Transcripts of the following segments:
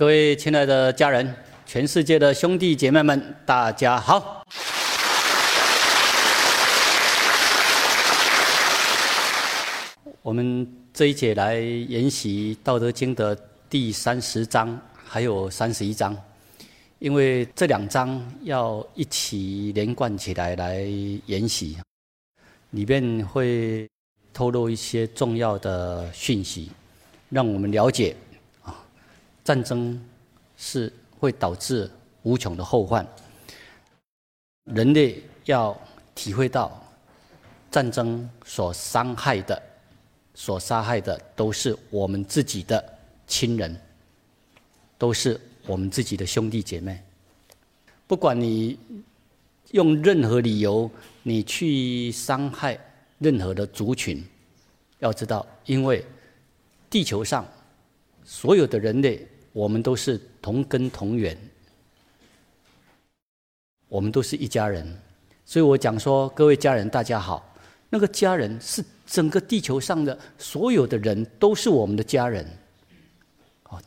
各位亲爱的家人，全世界的兄弟姐妹们，大家好。我们这一节来研习《道德经》的第30章还有31章，因为这两章要一起连贯起来研习，里面会透露一些重要的讯息，让我们了解战争是会导致无穷的后患，人类要体会到战争所杀害的都是我们自己的亲人，都是我们自己的兄弟姐妹。不管你用任何理由你去伤害任何的族群，要知道，因为地球上所有的人类，我们都是同根同源，我们都是一家人。所以我讲说，各位家人大家好，那个家人是整个地球上的所有的人都是我们的家人，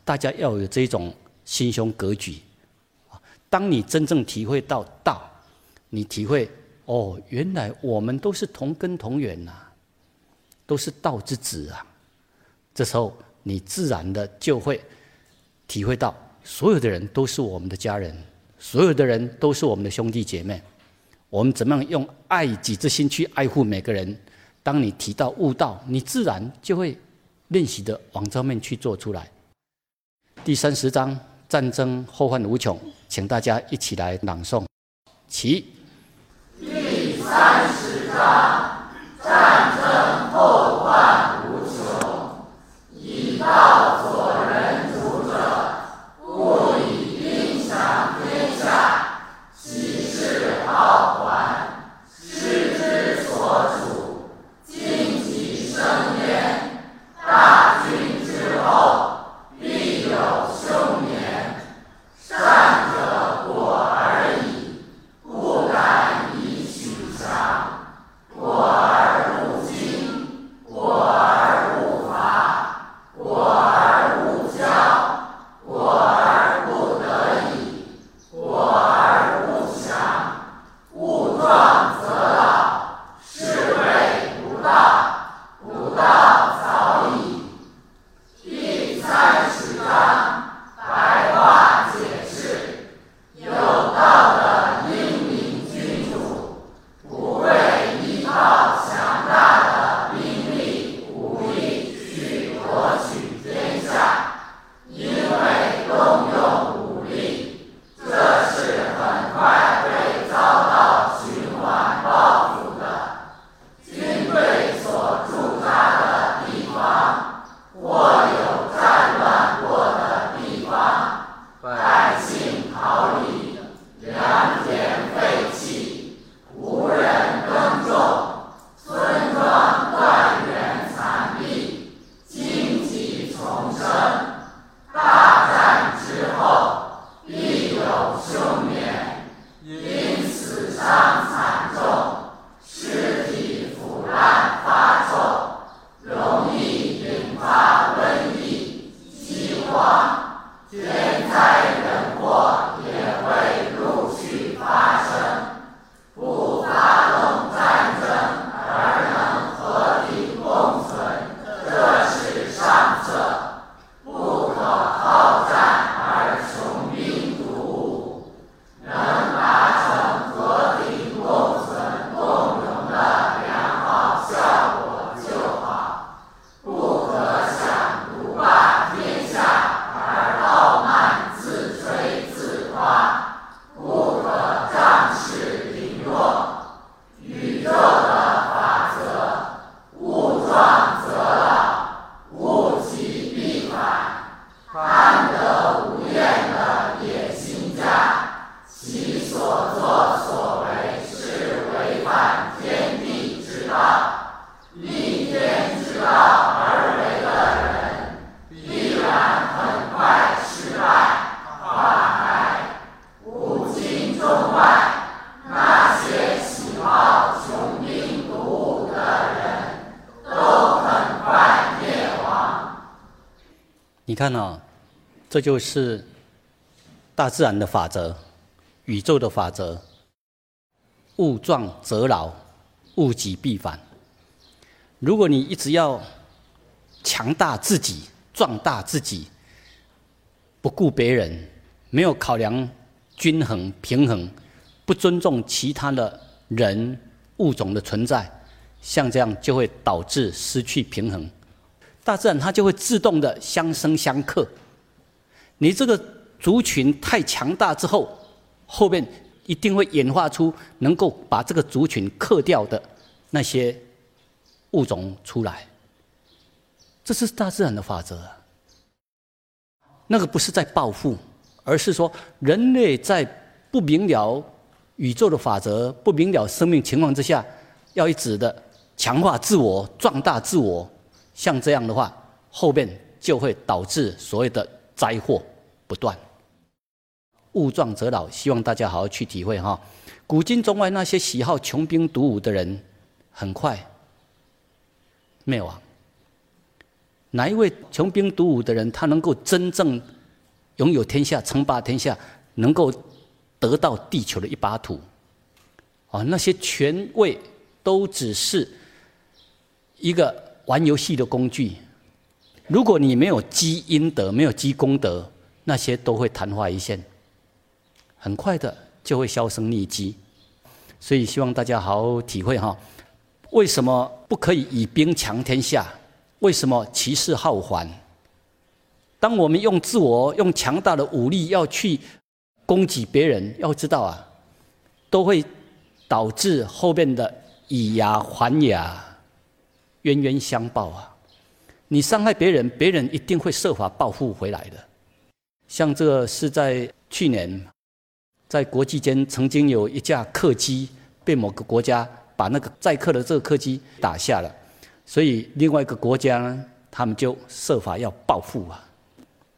大家要有这种心胸格局。当你真正体会到道，你体会原来我们都是同根同源啊，都是道之子啊，这时候你自然的就会体会到，所有的人都是我们的家人，所有的人都是我们的兄弟姐妹。我们怎么样用爱己之心去爱护每个人？当你提到悟道，你自然就会练习的往这面去做出来。第30章，战争后患无穷，请大家一起来朗诵。起。第30章，战争后患无穷，以道佐人主者，故以兵享天下，其势浩环，世之所处，尽其生焉。大军之后，必有凶年，善者果而已，不敢以许强，果而无矜，果而果而勿骄，果而不得已，果而勿强，勿壮则老，是谓不道，不道早已。第30章，白话解释。有道的英明君主，不会依靠强大的兵力武力去夺取天下，因为动用武力，这是很快会遭到循环报复的。军队所驻扎的地方，或有战乱过的地方，百姓逃离，良田废弃，无人耕种，村庄断垣残壁，荆棘丛生。大战之后，必有凶年，因死伤惨重，尸体腐烂发臭，容易引发瘟疫、饥荒，天灾人祸也会陆续发生。不发动战争而能和平共存，这是上策。不可好战而穷兵黩武，能达成和平共存共荣的良好效果就好。不可想独霸天下而傲慢自吹自夸，不可仗势凌弱。宇宙的法则，物壮则老，物极必反。贪得无厌的野心家，其所作所为是违反天地之道，逆天之道而为的人，必然很快失败垮台。古今中外，那些喜好穷兵黩武的人，都很快灭亡。你看这就是大自然的法则，宇宙的法则。物壮则老，物极必反。如果你一直要强大自己、壮大自己，不顾别人，没有考量均衡、平衡，不尊重其他的人、物种的存在，像这样就会导致失去平衡。大自然它就会自动的相生相克。你这个族群太强大之后，后面一定会演化出能够把这个族群克掉的那些物种出来，这是大自然的法则啊。那个不是在报复，而是说人类在不明了宇宙的法则、不明了生命情况之下，要一直的强化自我、壮大自我，像这样的话，后面就会导致所谓的灾祸不断。物壮则老，希望大家好好去体会哈。古今中外那些喜好穷兵黩武的人，很快灭亡。哪一位穷兵黩武的人，他能够真正拥有天下、称霸天下，能够得到地球的一把土？那些权位都只是一个玩游戏的工具。如果你没有积阴德，没有积功德，那些都会昙花一现，很快的就会销声匿迹。所以希望大家好好体会哈，为什么不可以以兵强天下？为什么欺世好还？当我们用自我、用强大的武力要去攻击别人，要知道啊，都会导致后面的以牙还牙、冤冤相报啊！你伤害别人，别人一定会设法报复回来的。像这个是在去年，在国际间曾经有一架客机被某个国家把那个载客的这个客机打下了，所以另外一个国家呢，他们就设法要报复啊，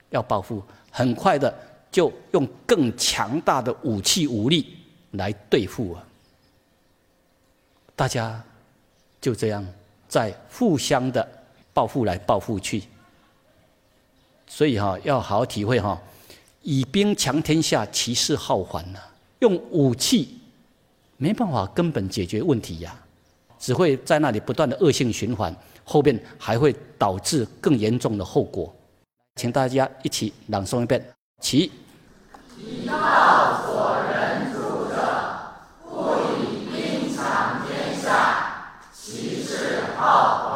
要报复，很快的就用更强大的武器武力来对付啊。大家就这样在互相的报复来报复去，所以要好好体会哈。以兵强天下，其势好还呐。用武器没办法根本解决问题呀，只会在那里不断的恶性循环，后面还会导致更严重的后果。请大家一起朗诵一遍：其道所人助者，不以兵强天下，其势好还。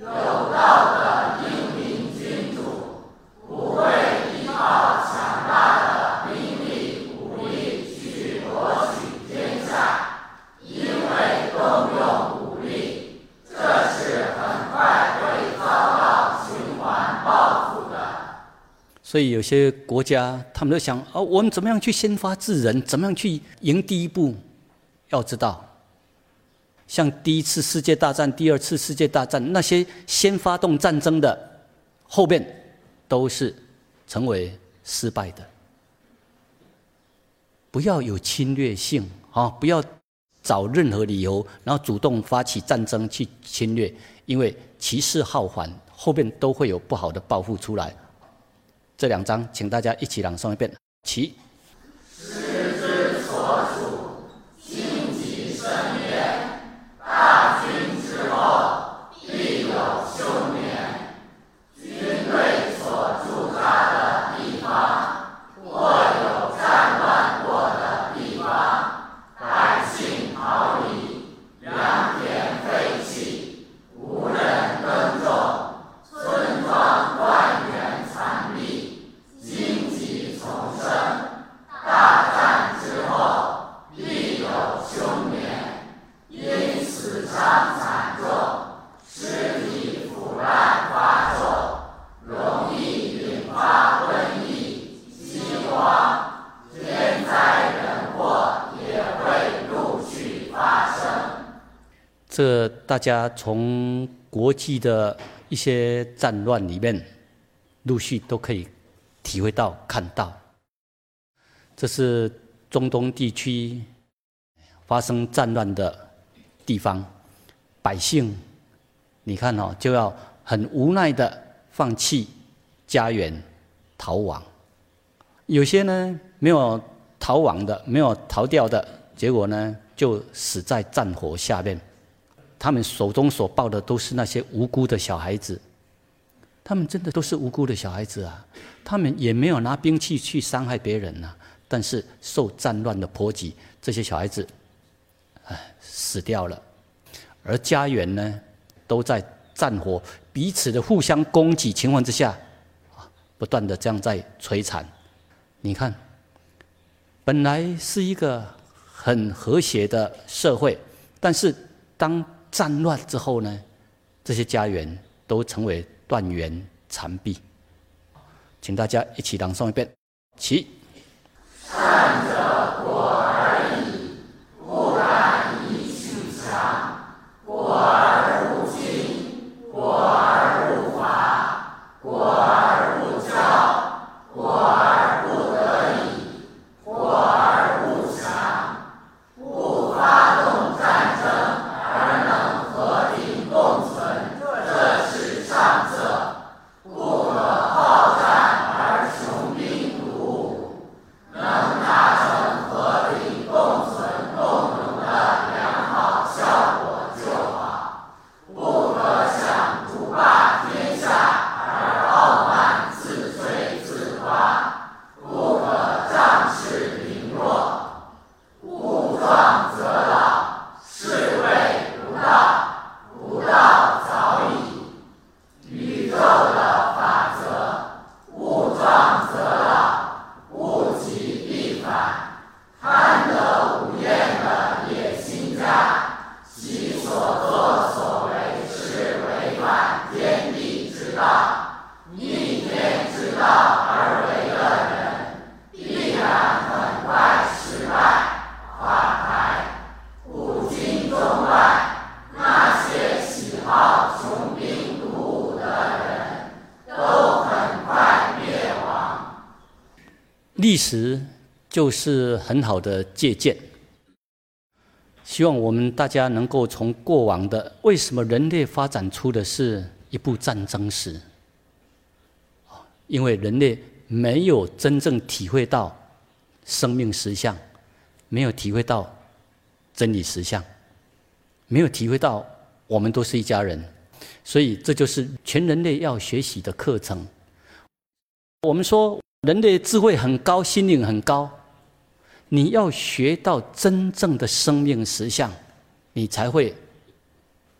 有道的英明君主，不会靠强大的兵力武力去夺取天下，因为动用武力，这是很快会遭到循环报复的。所以有些国家他们都想我们怎么样去先发制人，怎么样去赢第一步？要知道，像第一次世界大战、第二次世界大战，那些先发动战争的，后面都是成为失败的。不要有侵略性啊！不要找任何理由，然后主动发起战争去侵略，因为其势好还，后面都会有不好的报复出来。这两章，请大家一起朗诵一遍：其时之所处，荆棘深渊，大军之后，必有休眠。军队所驻扎这大家从国际的一些战乱里面，陆续都可以体会到、看到。这是中东地区发生战乱的地方，百姓，你看就要很无奈的放弃家园，逃逃亡，有些呢没有逃亡的，没有逃掉的，结果呢就死在战火下面。他们手中所抱的都是那些无辜的小孩子，他们真的都是无辜的小孩子啊！他们也没有拿兵器去伤害别人啊，但是受战乱的波及，这些小孩子，死掉了。而家园呢，都在战火彼此的互相攻击情况之下，不断的这样在摧残。你看，本来是一个很和谐的社会，但是当战乱之后呢，这些家园都成为断垣残壁。请大家一起朗诵一遍，起。善者果而已，不染于世上；果而无尽，果而无法，果而无教，果而不得已，果而不想，不发动战争。历史就是很好的借鉴，希望我们大家能够从过往的为什么人类发展出的是一部战争史，因为人类没有真正体会到生命实相，没有体会到真理实相，没有体会到我们都是一家人，所以这就是全人类要学习的课程。我们说人类智慧很高，心灵很高，你要学到真正的生命实相，你才会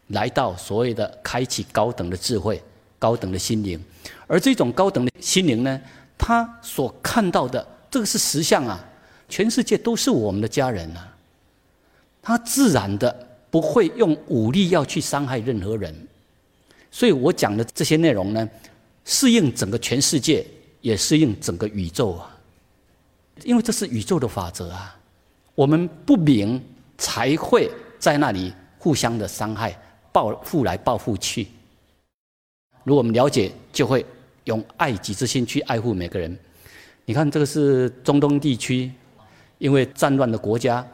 来到所谓的开启高等的智慧，高等的心灵。而这种高等的心灵呢，他所看到的这个是实相啊，全世界都是我们的家人啊，他自然的不会用武力要去伤害任何人。所以我讲的这些内容呢，适应整个全世界，也适应整个宇宙啊，因为这是宇宙的法则啊。我们不明，才会在那里互相的伤害，报复来报复去。如果我们了解，就会用爱己之心去爱护每个人。你看，这个是中东地区，因为战乱的国家，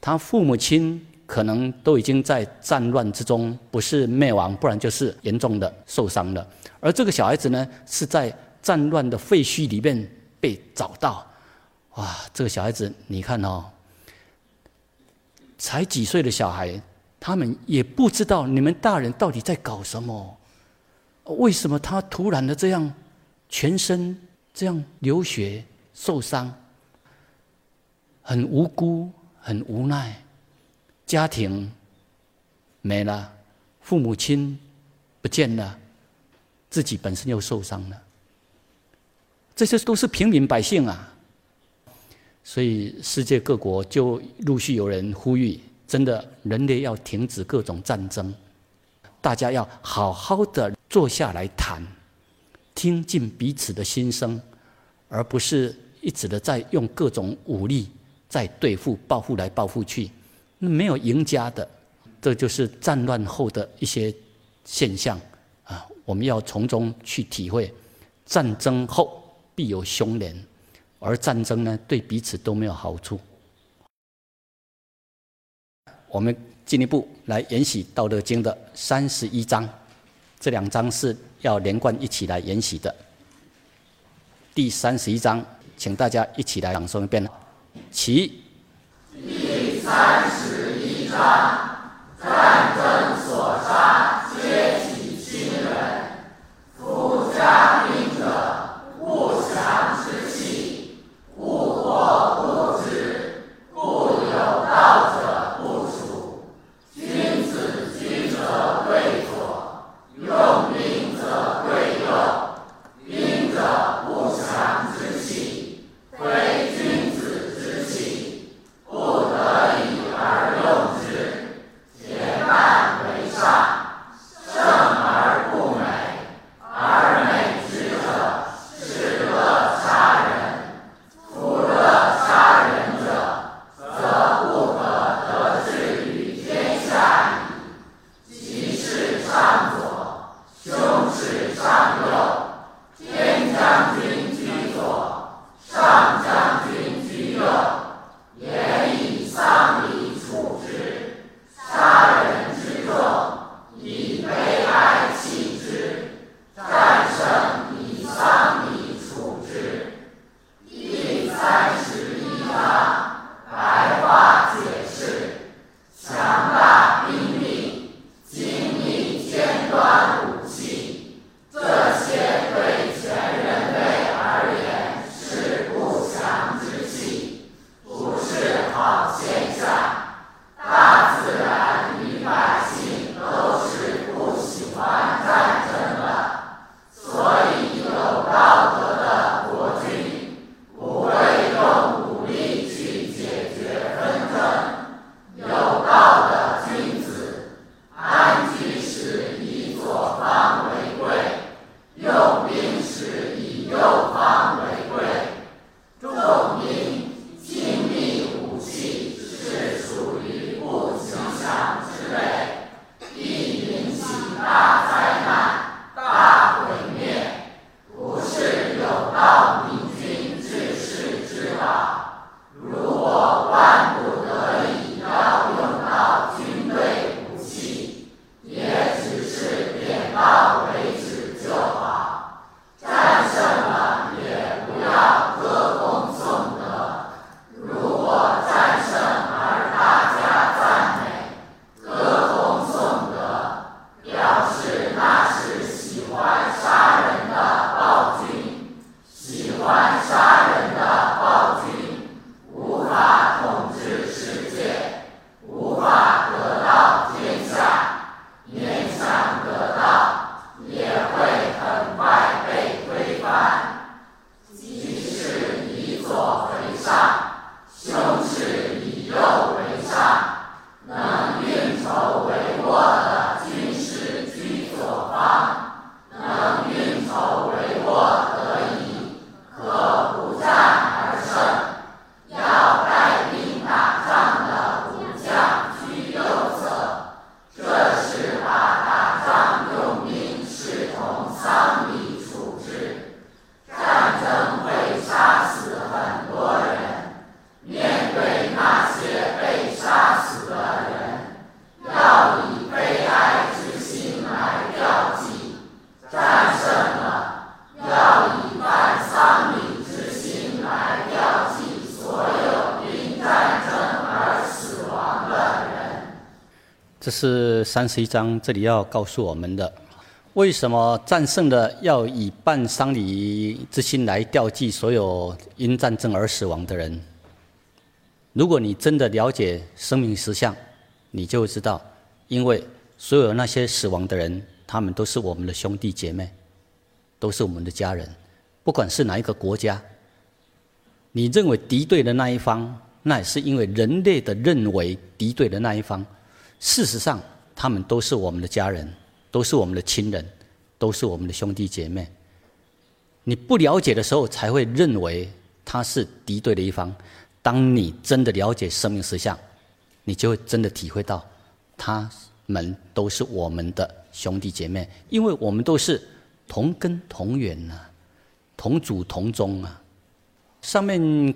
他父母亲可能都已经在战乱之中，不是灭亡，不然就是严重的受伤了。而这个小孩子呢，是在战乱的废墟里面被找到。哇，这个小孩子你看哦，才几岁的小孩，他们也不知道你们大人到底在搞什么，为什么他突然的这样全身这样流血受伤，很无辜很无奈，家庭没了，父母亲不见了，自己本身又受伤了，这些都是平民百姓啊。所以世界各国就陆续有人呼吁，真的人类要停止各种战争，大家要好好的坐下来谈，听进彼此的心声，而不是一直的在用各种武力在对付，报复来报复去，没有赢家的。这就是战乱后的一些现象啊，我们要从中去体会。战争后必有凶年，而战争呢，对彼此都没有好处。我们进一步来研习《道德经》的31章，这2章是要连贯一起来研习的。第31章，请大家一起来朗诵一遍。起。第31章，战争所杀皆其亲人，夫加兵者，勿详之气，勿获勿知，故有道者不属。君子居者贵左，用兵者贵右，兵者勿详之气，非君子之气，不得已而用之。善为上，胜而不美，而美之者，是乐杀人。夫乐杀人者，则不可得志于天下矣。吉事上左，凶事上右。天将军居左，上将军居右。言以丧礼处之，杀人以悲哀泣之，战胜以丧礼处之。第31章，白话解释。强大兵力，精密尖端武器，这些对全人类而言是不祥之气，不是好现象。大自然与百姓都是不喜欢战争的，所以有道德的国君不会用武力去解决纷争。有道的君子，安居时以左方为贵，用兵时以右方为贵。重兵精密武器是属于不吉祥之类，必引起大灾难、大毁灭，不是有道明君治世之道。如果万不得已要用到军队武器，也只是点到为止就好，战胜了也不要歌功颂德。如果战胜而大家赞美、歌功颂德，表示那是喜欢杀人的暴君。喜欢杀人的暴君无法统治世界，无法得到天下，勉强得到也会很快被推翻。吉事以左为上，凶事以右为上。能运筹帷幄的军事居左方，能运筹帷幄得宜，可不战而胜。要带兵打仗的武将居右侧，这时把打仗用兵视同丧礼处置。战争会杀死很多人，面对那些被杀死的人，要以悲哀之心来吊祭。战胜了，要以办丧礼之心来吊祭所有因战争而死亡的人。这是31章这里要告诉我们的。为什么战胜的要以办丧礼之心来吊祭所有因战争而死亡的人？如果你真的了解生命实相，你就会知道，因为所有那些死亡的人，他们都是我们的兄弟姐妹，都是我们的家人，不管是哪一个国家。你认为敌对的那一方，那也是因为人类的认为敌对的那一方，事实上他们都是我们的家人，都是我们的亲人，都是我们的兄弟姐妹。你不了解的时候才会认为他是敌对的一方，当你真的了解生命实相，你就会真的体会到他们都是我们的兄弟姐妹，因为我们都是同根同源啊，同祖同宗啊。上面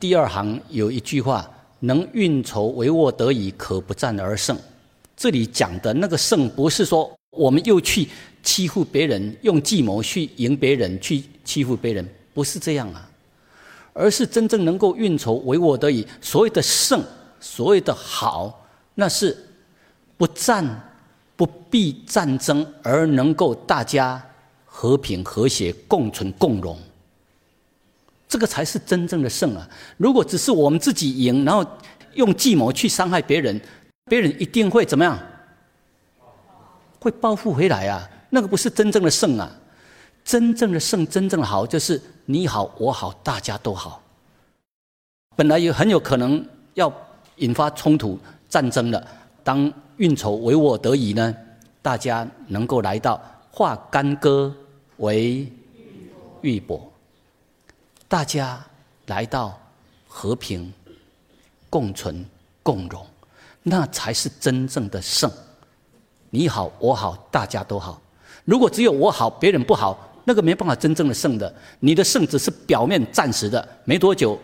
第2行有一句话，能运筹帷幄得宜，可不战而胜。这里讲的那个胜，不是说我们又去欺负别人，用计谋去赢别人，去欺负别人，不是这样啊，而是真正能够运筹唯我得已。所谓的圣，所谓的好，那是不战不避战争，而能够大家和平和谐共存共荣，这个才是真正的圣啊！如果只是我们自己赢，然后用计谋去伤害别人，别人一定会怎么样？会报复回来啊！那个不是真正的圣啊！真正的圣，真正的好，就是你好我好大家都好。本来也很有可能要引发冲突战争的，当运筹唯我得已呢，大家能够来到化干戈为玉帛，大家来到和平共存共荣，那才是真正的圣。你好我好大家都好，如果只有我好别人不好，那个没办法真正的圣的。你的圣只是表面暂时的，没多久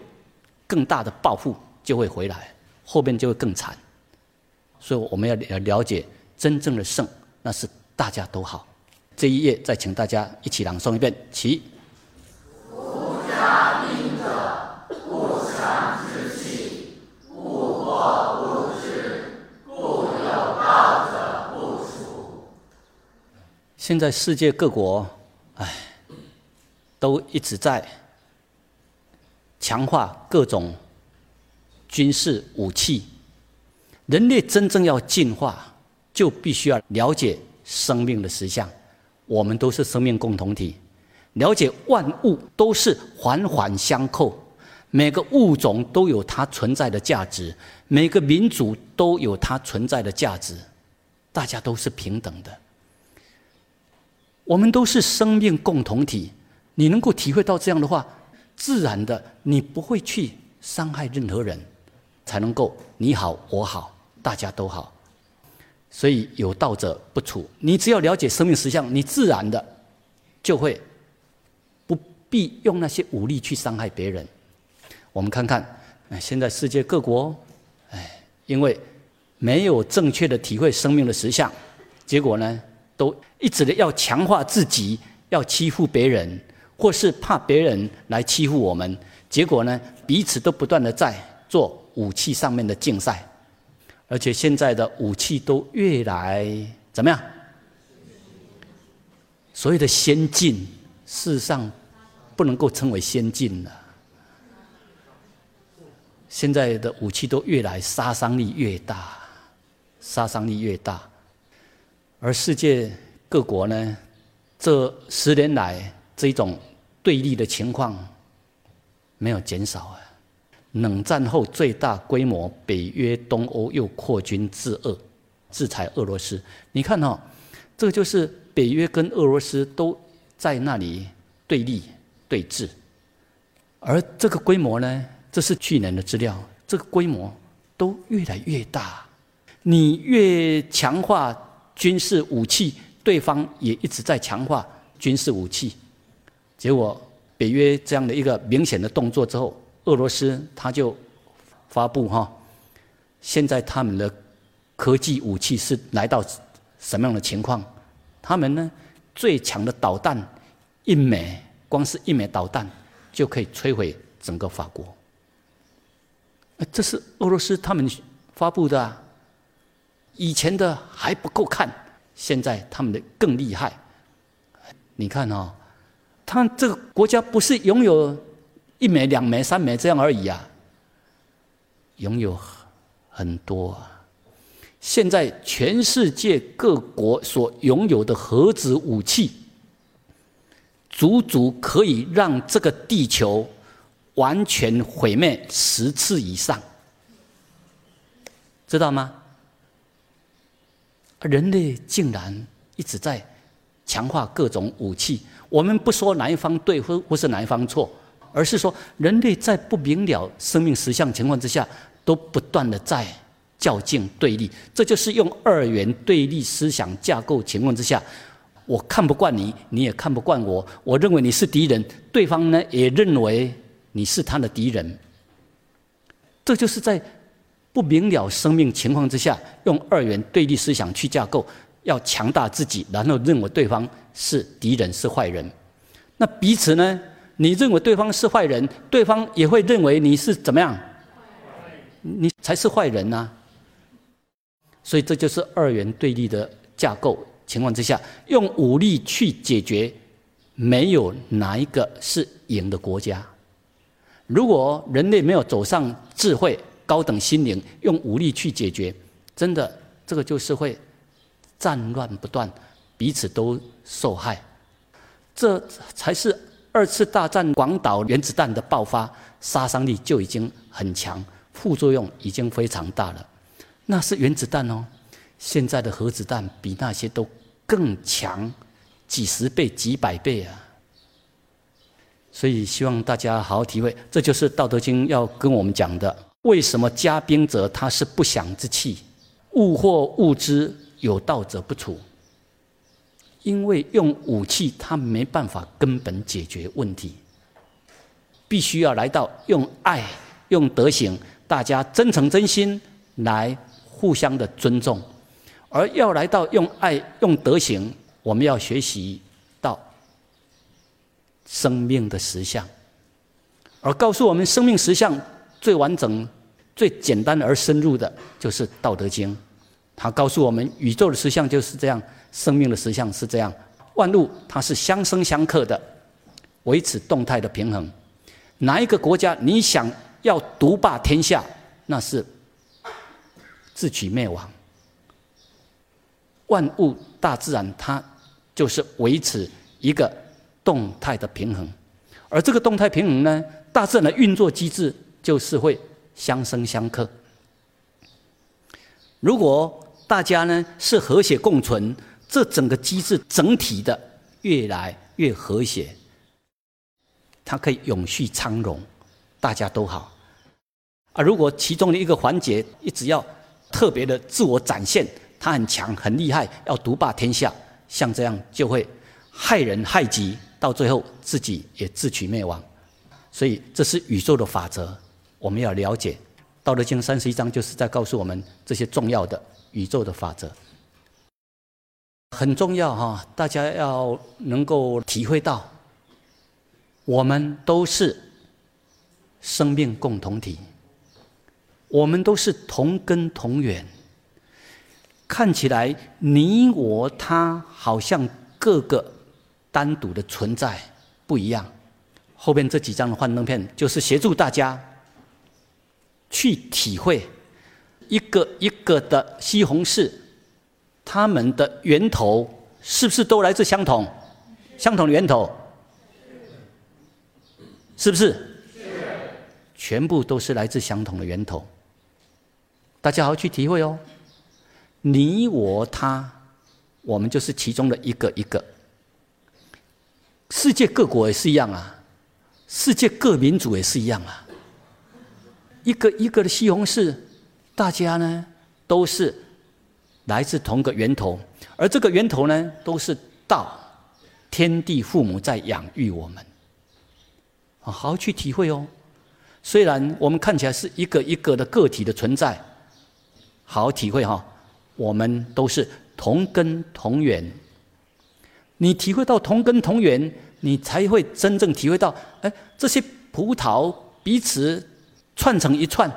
更大的报复就会回来，后面就会更惨。所以我们要了解真正的圣，那是大家都好。这一页再请大家一起朗诵一遍，起。现在世界各国，都一直在强化各种军事武器。人类真正要进化，就必须要了解生命的实相。我们都是生命共同体，了解万物都是环环相扣，每个物种都有它存在的价值，每个民族都有它存在的价值，大家都是平等的。我们都是生命共同体，你能够体会到这样的话，自然的你不会去伤害任何人，才能够你好我好大家都好。所以有道者不处，你只要了解生命实相，你自然的就会不必用那些武力去伤害别人。我们看看现在世界各国，因为没有正确的体会生命的实相，结果呢都一直的要强化自己，要欺负别人，或是怕别人来欺负我们，结果呢，彼此都不断的在做武器上面的竞赛，而且现在的武器都越来怎么样？所谓的先进，事实上不能够称为先进了。现在的武器都越来杀伤力越大，杀伤力越大。而世界各国呢，这10年来这种对立的情况没有减少啊。冷战后最大规模，北约、东欧又扩军制俄，制裁俄罗斯。你看哦，这个就是北约跟俄罗斯都在那里对立对峙。而这个规模呢，这是去年的资料，这个规模都越来越大。你越强化军事武器，对方也一直在强化军事武器，结果北约这样的一个明显的动作之后，俄罗斯他就发布现在他们的科技武器是来到什么样的情况？他们呢最强的导弹一枚，光是一枚导弹就可以摧毁整个法国。这是俄罗斯他们发布的啊。以前的还不够看，现在他们的更厉害。你看他这个国家不是拥有1枚、2枚、3枚这样而已啊，拥有很多啊。现在全世界各国所拥有的核子武器，足足可以让这个地球完全毁灭10次以上，知道吗？人类竟然一直在强化各种武器，我们不说哪一方对或是哪一方错，而是说人类在不明了生命实相情况之下，都不断的在较劲对立。这就是用二元对立思想架构情况之下，我看不惯你，你也看不惯我，我认为你是敌人，对方呢也认为你是他的敌人。这就是在不明了生命情况之下，用二元对立思想去架构，要强大自己，然后认为对方是敌人是坏人。那彼此呢，你认为对方是坏人，对方也会认为你是怎么样，你才是坏人啊。所以这就是二元对立的架构情况之下，用武力去解决，没有哪一个是赢的国家。如果人类没有走上智慧高等心灵，用武力去解决，真的这个就是会战乱不断，彼此都受害。这才是二次大战广岛原子弹的爆发，杀伤力就已经很强，副作用已经非常大了。那是原子弹哦，现在的核子弹比那些都更强，几十倍、几百倍啊！所以希望大家好好体会，这就是《道德经》要跟我们讲的。为什么加兵者他是不祥之器？物或物之，有道者不处。因为用武器他没办法根本解决问题，必须要来到用爱、用德行，大家真诚真心来互相的尊重。而要来到用爱、用德行，我们要学习到生命的实相，而告诉我们生命实相最完整、最简单而深入的就是《道德经》。它告诉我们宇宙的实相就是这样，生命的实相是这样，万物它是相生相克的，维持动态的平衡。哪一个国家你想要独霸天下，那是自取灭亡。万物大自然它就是维持一个动态的平衡，而这个动态平衡呢，大自然的运作机制就是会相生相克。如果大家呢是和谐共存，这整个机制整体的越来越和谐，它可以永续昌荣，大家都好。而如果其中的一个环节一直要特别的自我展现，他很强很厉害，要独霸天下，像这样就会害人害己，到最后自己也自取灭亡。所以这是宇宙的法则，我们要了解。《道德经》31章就是在告诉我们这些重要的宇宙的法则，很重要哈，大家要能够体会到，我们都是生命共同体，我们都是同根同源。看起来你我他好像各个单独的存在不一样。后面这几张的幻灯片就是协助大家去体会一个一个的西红柿，它们的源头是不是都来自相同的源头？是不是？全部都是来自相同的源头。大家好好去体会哦，你我他，我们就是其中的一个一个。世界各国也是一样啊，世界各民族也是一样啊，一个一个的西红柿，大家呢都是来自同个源头，而这个源头呢都是道，天地父母在养育我们。好好去体会哦。虽然我们看起来是一个一个的个体的存在，好好体会哈，我们都是同根同源。你体会到同根同源，你才会真正体会到，哎，这些葡萄彼此串成一串，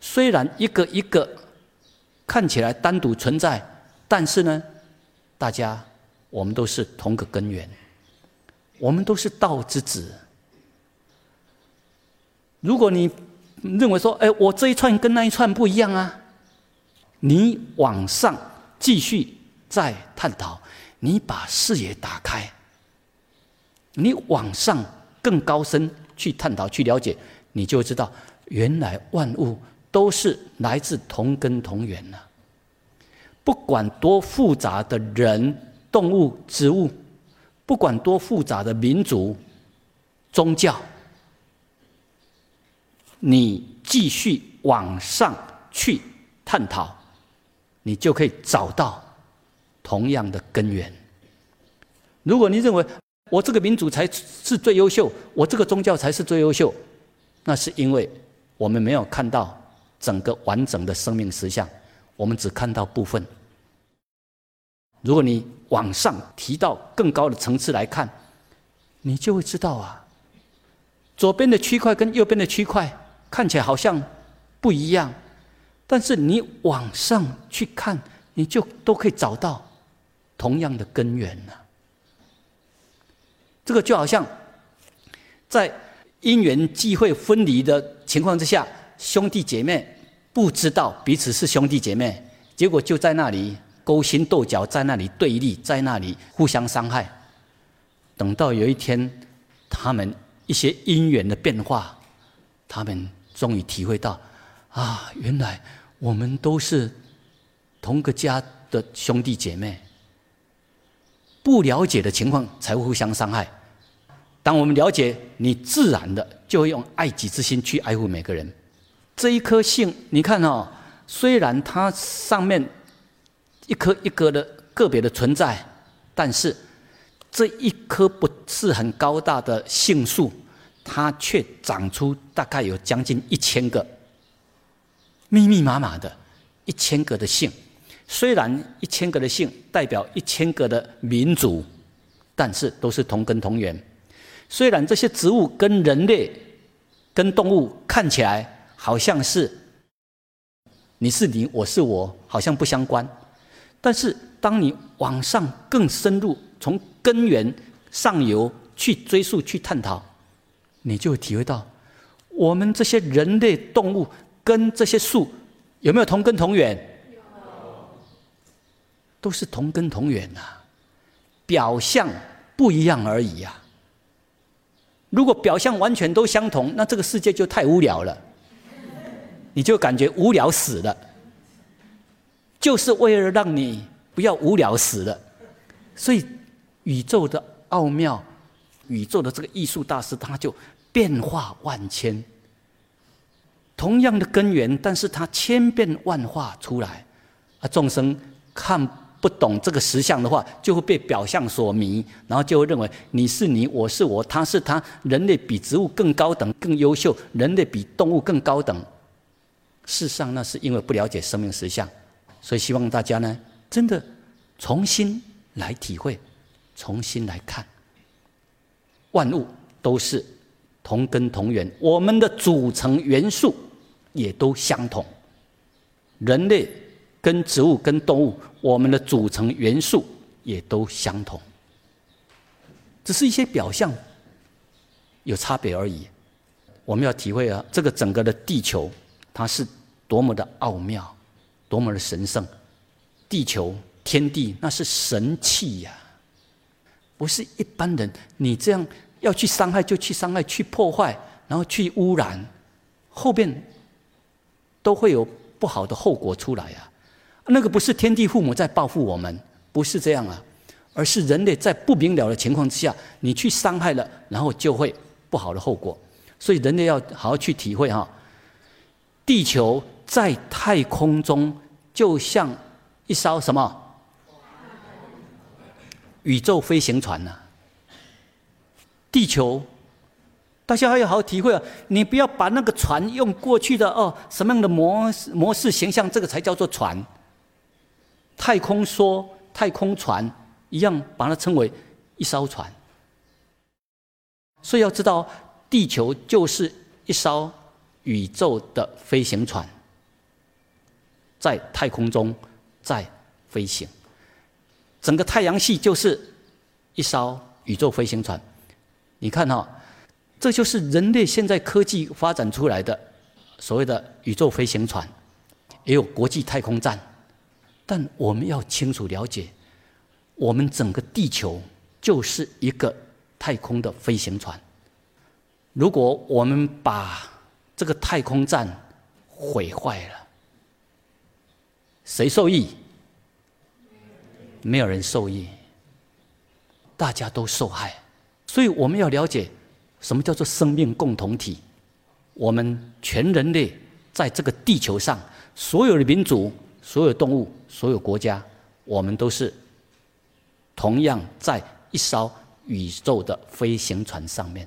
虽然一个一个看起来单独存在，但是呢，大家我们都是同个根源，我们都是道之子。如果你认为说，哎，我这一串跟那一串不一样啊，你往上继续再探讨，你把视野打开，你往上更高深去探讨、去了解，你就会知道，原来万物都是来自同根同源啊。不管多复杂的人、动物、植物，不管多复杂的民族、宗教，你继续往上去探讨，你就可以找到同样的根源。如果你认为我这个民族才是最优秀，我这个宗教才是最优秀，那是因为我们没有看到整个完整的生命实相，我们只看到部分。如果你往上提到更高的层次来看，你就会知道啊。左边的区块跟右边的区块看起来好像不一样，但是你往上去看，你就都可以找到同样的根源了。这个就好像在因缘际会分离的情况之下，兄弟姐妹不知道彼此是兄弟姐妹，结果就在那里勾心斗角，在那里对立，在那里互相伤害。等到有一天，他们一些因缘的变化，他们终于体会到，啊，原来我们都是同个家的兄弟姐妹。不了解的情况才会互相伤害。当我们了解，你自然的就会用爱己之心去爱护每个人。这一颗性，你看哦，虽然它上面一颗一颗的个别的存在，但是这一颗不是很高大的杏树，它却长出大概有将近1000个，密密麻麻的1000个的杏。虽然1000个的姓代表1000个的民族，但是都是同根同源。虽然这些植物跟人类、跟动物看起来好像是你是你，我是我，好像不相关，但是当你往上更深入，从根源上游去追溯、去探讨，你就会体会到，我们这些人类、动物跟这些树有没有同根同源？都是同根同源呐、啊，表象不一样而已呀、啊。如果表象完全都相同，那这个世界就太无聊了，你就感觉无聊死了。就是为了让你不要无聊死了，所以宇宙的奥妙，宇宙的这个艺术大师，他就变化万千。同样的根源，但是他千变万化出来，啊，众生看不懂这个实相的话，就会被表象所迷，然后就会认为你是你，我是我，他是他，人类比植物更高等、更优秀，人类比动物更高等。事实上，那是因为不了解生命实相。所以希望大家呢，真的重新来体会，重新来看，万物都是同根同源，我们的组成元素也都相同，人类跟植物、跟动物，我们的组成元素也都相同，只是一些表象有差别而已。我们要体会啊，这个整个的地球，它是多么的奥妙，多么的神圣！地球、天地，那是神器呀、啊，不是一般人你这样要去伤害就去伤害、去破坏，然后去污染，后边都会有不好的后果出来啊。那个不是天地父母在报复我们，不是这样啊，而是人类在不明了的情况之下，你去伤害了，然后就会不好的后果。所以人类要好好去体会哈，地球在太空中就像一艘什么宇宙飞行船啊。地球，大家要好好体会啊！你不要把那个船用过去的哦什么样的模式形象，这个才叫做船。太空梭、太空船一样，把它称为一艘船。所以要知道，地球就是一艘宇宙的飞行船，在太空中在飞行。整个太阳系就是一艘宇宙飞行船。你看哈、哦，这就是人类现在科技发展出来的所谓的宇宙飞行船，也有国际太空站。但我们要清楚了解，我们整个地球就是一个太空的飞行船。如果我们把这个太空站毁坏了，谁受益？没有人受益，大家都受害。所以我们要了解什么叫做生命共同体。我们全人类在这个地球上，所有的民族、所有动物、所有国家，我们都是同样在一艘宇宙的飞行船上面。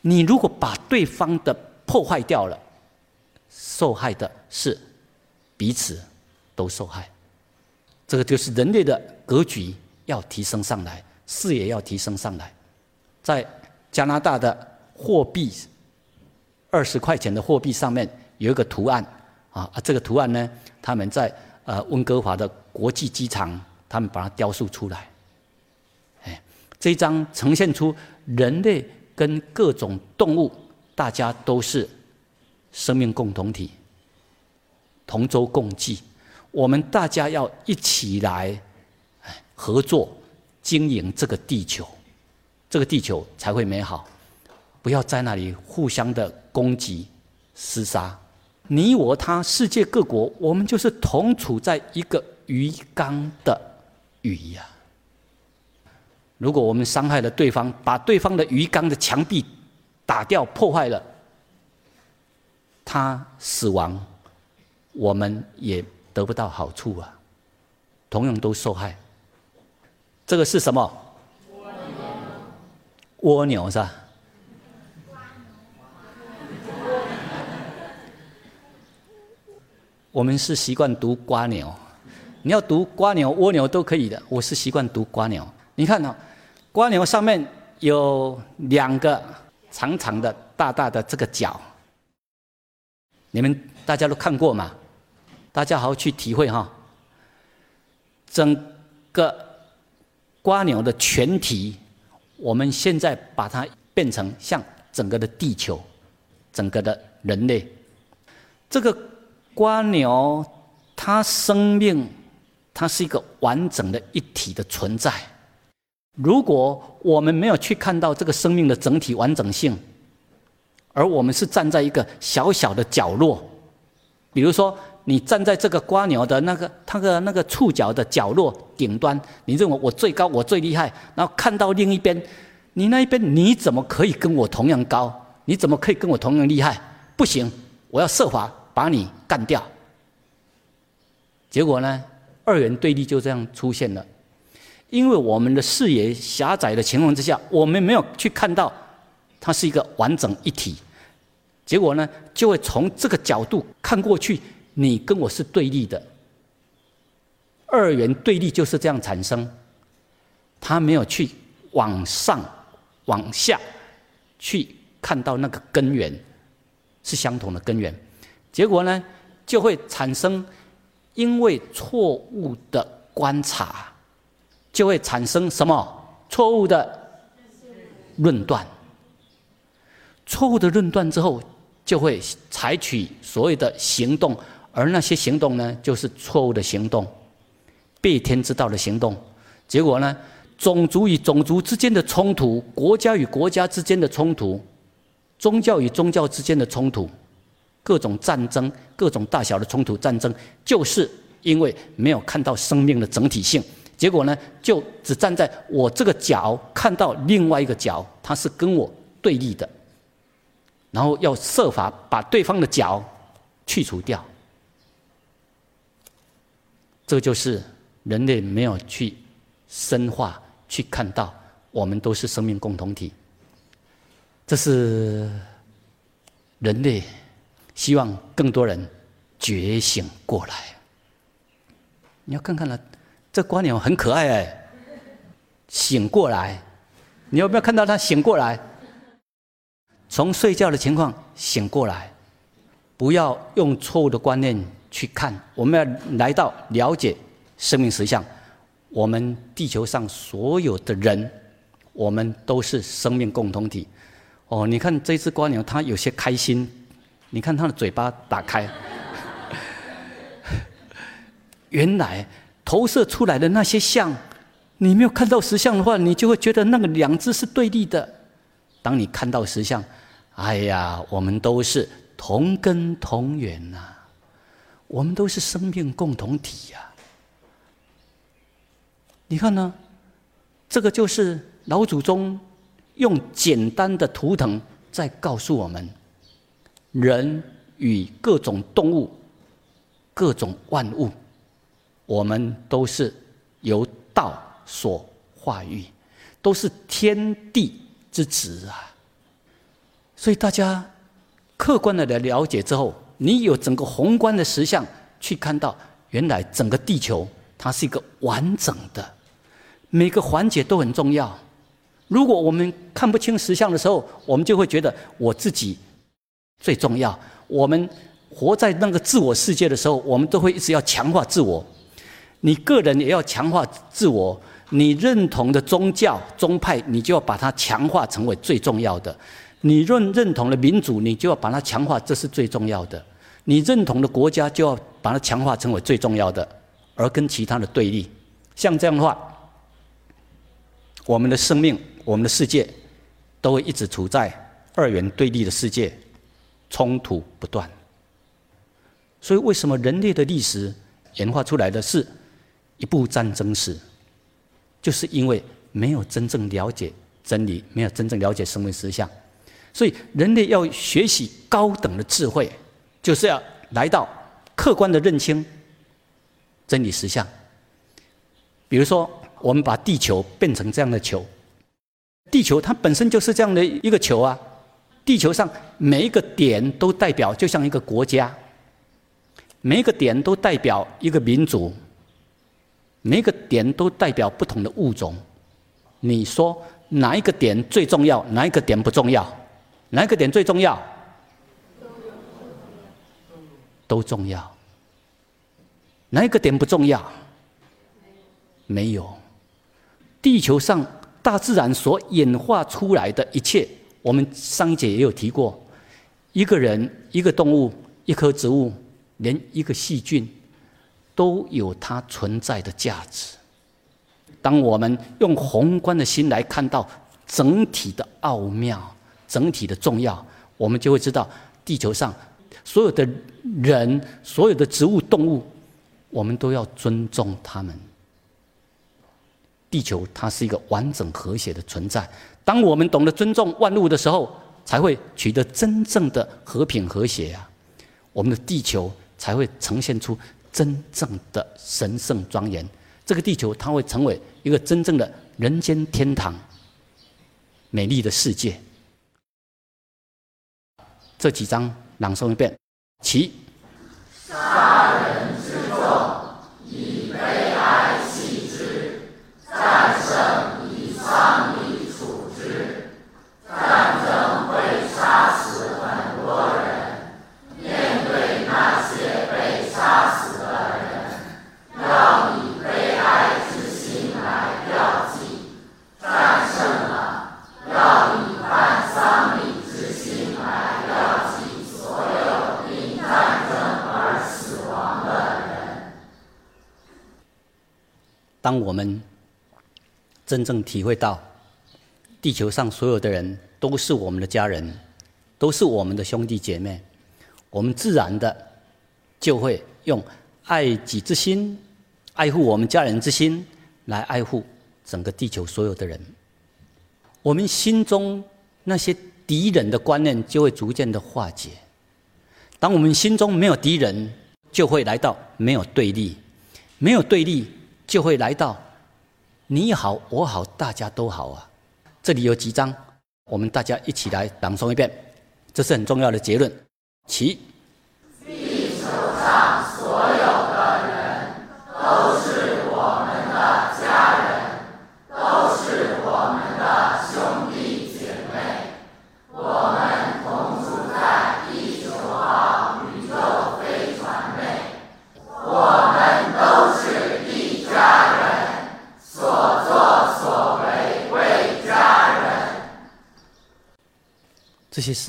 你如果把对方的破坏掉了，受害的是彼此都受害。这个就是人类的格局要提升上来，视野要提升上来。在加拿大的货币20块钱的货币上面有一个图案啊，这个图案呢，他们在温哥华的国际机场，他们把它雕塑出来。哎，这一张呈现出人类跟各种动物，大家都是生命共同体，同舟共济。我们大家要一起来合作经营这个地球，这个地球才会美好。不要在那里互相的攻击、厮杀。你我他，世界各国，我们就是同处在一个鱼缸的鱼呀。如果我们伤害了对方，把对方的鱼缸的墙壁打掉、破坏了，他死亡，我们也得不到好处啊，同样都受害。这个是什么？蜗牛是吧？我们是习惯读瓜牛，你要读瓜牛、蜗牛都可以的。我是习惯读瓜牛。你看哦，瓜牛上面有2个长长的、大大的这个角，你们大家都看过嘛？大家好好去体会哈。整个瓜牛的全体，我们现在把它变成像整个的地球、整个的人类，这个。瓜牛，它生命，它是一个完整的一体的存在。如果我们没有去看到这个生命的整体完整性，而我们是站在一个小小的角落，比如说你站在这个瓜牛的那个触角的角落顶端，你认为我最高，我最厉害，然后看到另一边，你那一边你怎么可以跟我同样高？你怎么可以跟我同样厉害？不行，我要设法把你干掉。结果呢，二元对立就这样出现了。因为我们的视野狭窄的情况之下，我们没有去看到它是一个完整一体，结果呢，就会从这个角度看过去，你跟我是对立的。二元对立就是这样产生，它没有去往上、往下去看到那个根源，是相同的根源。结果呢，就会产生因为错误的观察，就会产生什么？错误的论断。错误的论断之后，就会采取所谓的行动，而那些行动呢，就是错误的行动，背天之道的行动。结果呢，种族与种族之间的冲突，国家与国家之间的冲突，宗教与宗教之间的冲突，各种战争，各种大小的冲突战争，就是因为没有看到生命的整体性，结果呢，就只站在我这个角，看到另外一个角，它是跟我对立的，然后要设法把对方的角去除掉。这就是人类没有去深化，去看到我们都是生命共同体。这是人类希望更多人觉醒过来。你要看看了，这瓜鸟很可爱哎，醒过来。你有没有看到它醒过来？从睡觉的情况醒过来，不要用错误的观念去看。我们要来到了解生命实相。我们地球上所有的人，我们都是生命共同体。哦，你看这只瓜鸟，它有些开心。你看他的嘴巴打开，原来投射出来的那些像，你没有看到实相的话，你就会觉得那个两只是对立的。当你看到实相，哎呀，我们都是同根同源呐，我们都是生命共同体呀。你看呢，这个就是老祖宗用简单的图腾在告诉我们。人与各种动物、各种万物，我们都是由道所化育，都是天地之子啊。所以大家客观的来了解之后，你有整个宏观的实相去看到，原来整个地球它是一个完整的，每个环节都很重要。如果我们看不清实相的时候，我们就会觉得我自己最重要。我们活在那个自我世界的时候，我们都会一直要强化自我。你个人也要强化自我，你认同的宗教宗派，你就要把它强化成为最重要的。你认同的民族，你就要把它强化，这是最重要的。你认同的国家，就要把它强化成为最重要的，而跟其他的对立。像这样的话，我们的生命，我们的世界，都会一直处在二元对立的世界，冲突不断。所以为什么人类的历史演化出来的是一部战争史，就是因为没有真正了解真理，没有真正了解生命实相。所以人类要学习高等的智慧，就是要来到客观的认清真理实相。比如说我们把地球变成这样的球，地球它本身就是这样的一个球啊。地球上每一个点都代表，就像一个国家，每一个点都代表一个民族，每一个点都代表不同的物种。你说哪一个点最重要，哪一个点不重要？哪一个点最重要？都重要。哪一个点不重要？没有。地球上大自然所演化出来的一切，我们上一节也有提过，一个人、一个动物、一棵植物，连一个细菌都有它存在的价值。当我们用宏观的心来看到整体的奥妙、整体的重要，我们就会知道地球上所有的人、所有的植物、动物，我们都要尊重他们。地球它是一个完整和谐的存在。当我们懂得尊重万物的时候，才会取得真正的和平和谐啊！我们的地球才会呈现出真正的神圣庄严。这个地球它会成为一个真正的人间天堂，美丽的世界。这几章朗诵一遍。其杀人之作，以悲哀泣之，战胜以丧礼处之。战争会杀死很多人，面对那些被杀死的人，要以悲哀之心来吊祭。战胜了，要以办丧礼之心来吊祭所有因战争而死亡的人。当我们真正体会到地球上所有的人都是我们的家人，都是我们的兄弟姐妹，我们自然的就会用爱己之心，爱护我们家人之心，来爱护整个地球所有的人。我们心中那些敌人的观念就会逐渐的化解。当我们心中没有敌人，就会来到没有对立，没有对立就会来到你好我好大家都好啊！这里有几章，我们大家一起来朗诵一遍，这是很重要的结论。其地球上所有的人都是我们的家人，都是我们的兄弟姐妹，我们同住在19号宇宙飞船内，我们都是一家人，所作所为为家人。这些是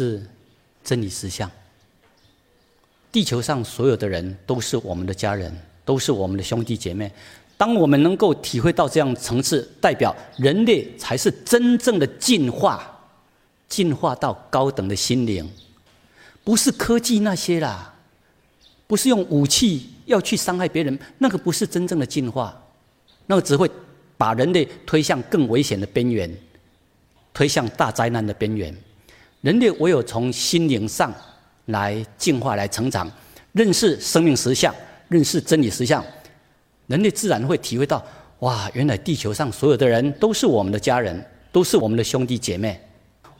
真理实相。地球上所有的人都是我们的家人，都是我们的兄弟姐妹。当我们能够体会到这样层次，代表人类才是真正的进化，进化到高等的心灵，不是科技那些啦，不是用武器要去伤害别人，那个不是真正的进化，那个只会把人类推向更危险的边缘，推向大灾难的边缘。人类唯有从心灵上来进化，来成长，认识生命实相，认识真理实相，人类自然会体会到，哇，原来地球上所有的人都是我们的家人，都是我们的兄弟姐妹，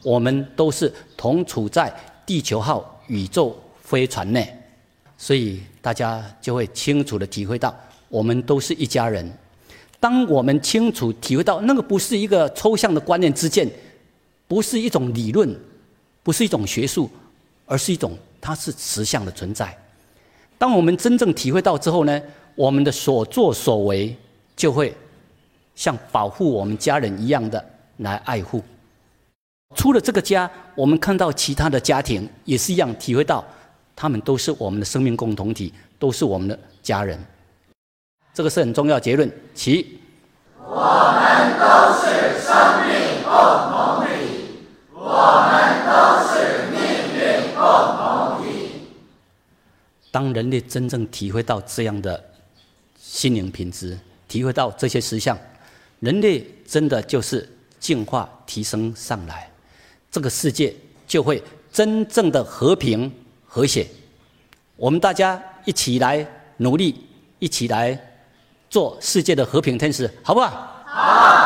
我们都是同处在地球号宇宙飞船内。所以大家就会清楚地体会到，我们都是一家人。当我们清楚体会到那个不是一个抽象的观念之见，不是一种理论，不是一种学术，而是一种它是实相的存在。当我们真正体会到之后呢，我们的所作所为就会像保护我们家人一样的来爱护。除了这个家，我们看到其他的家庭也是一样，体会到他们都是我们的生命共同体，都是我们的家人。这个是很重要的结论。其我们都是生命共同体，我们都是命运共同体。当人类真正体会到这样的心灵品质，体会到这些实相，人类真的就是进化提升上来，这个世界就会真正的和平和谐。我们大家一起来努力，一起来做世界的和平天使，好不好？好。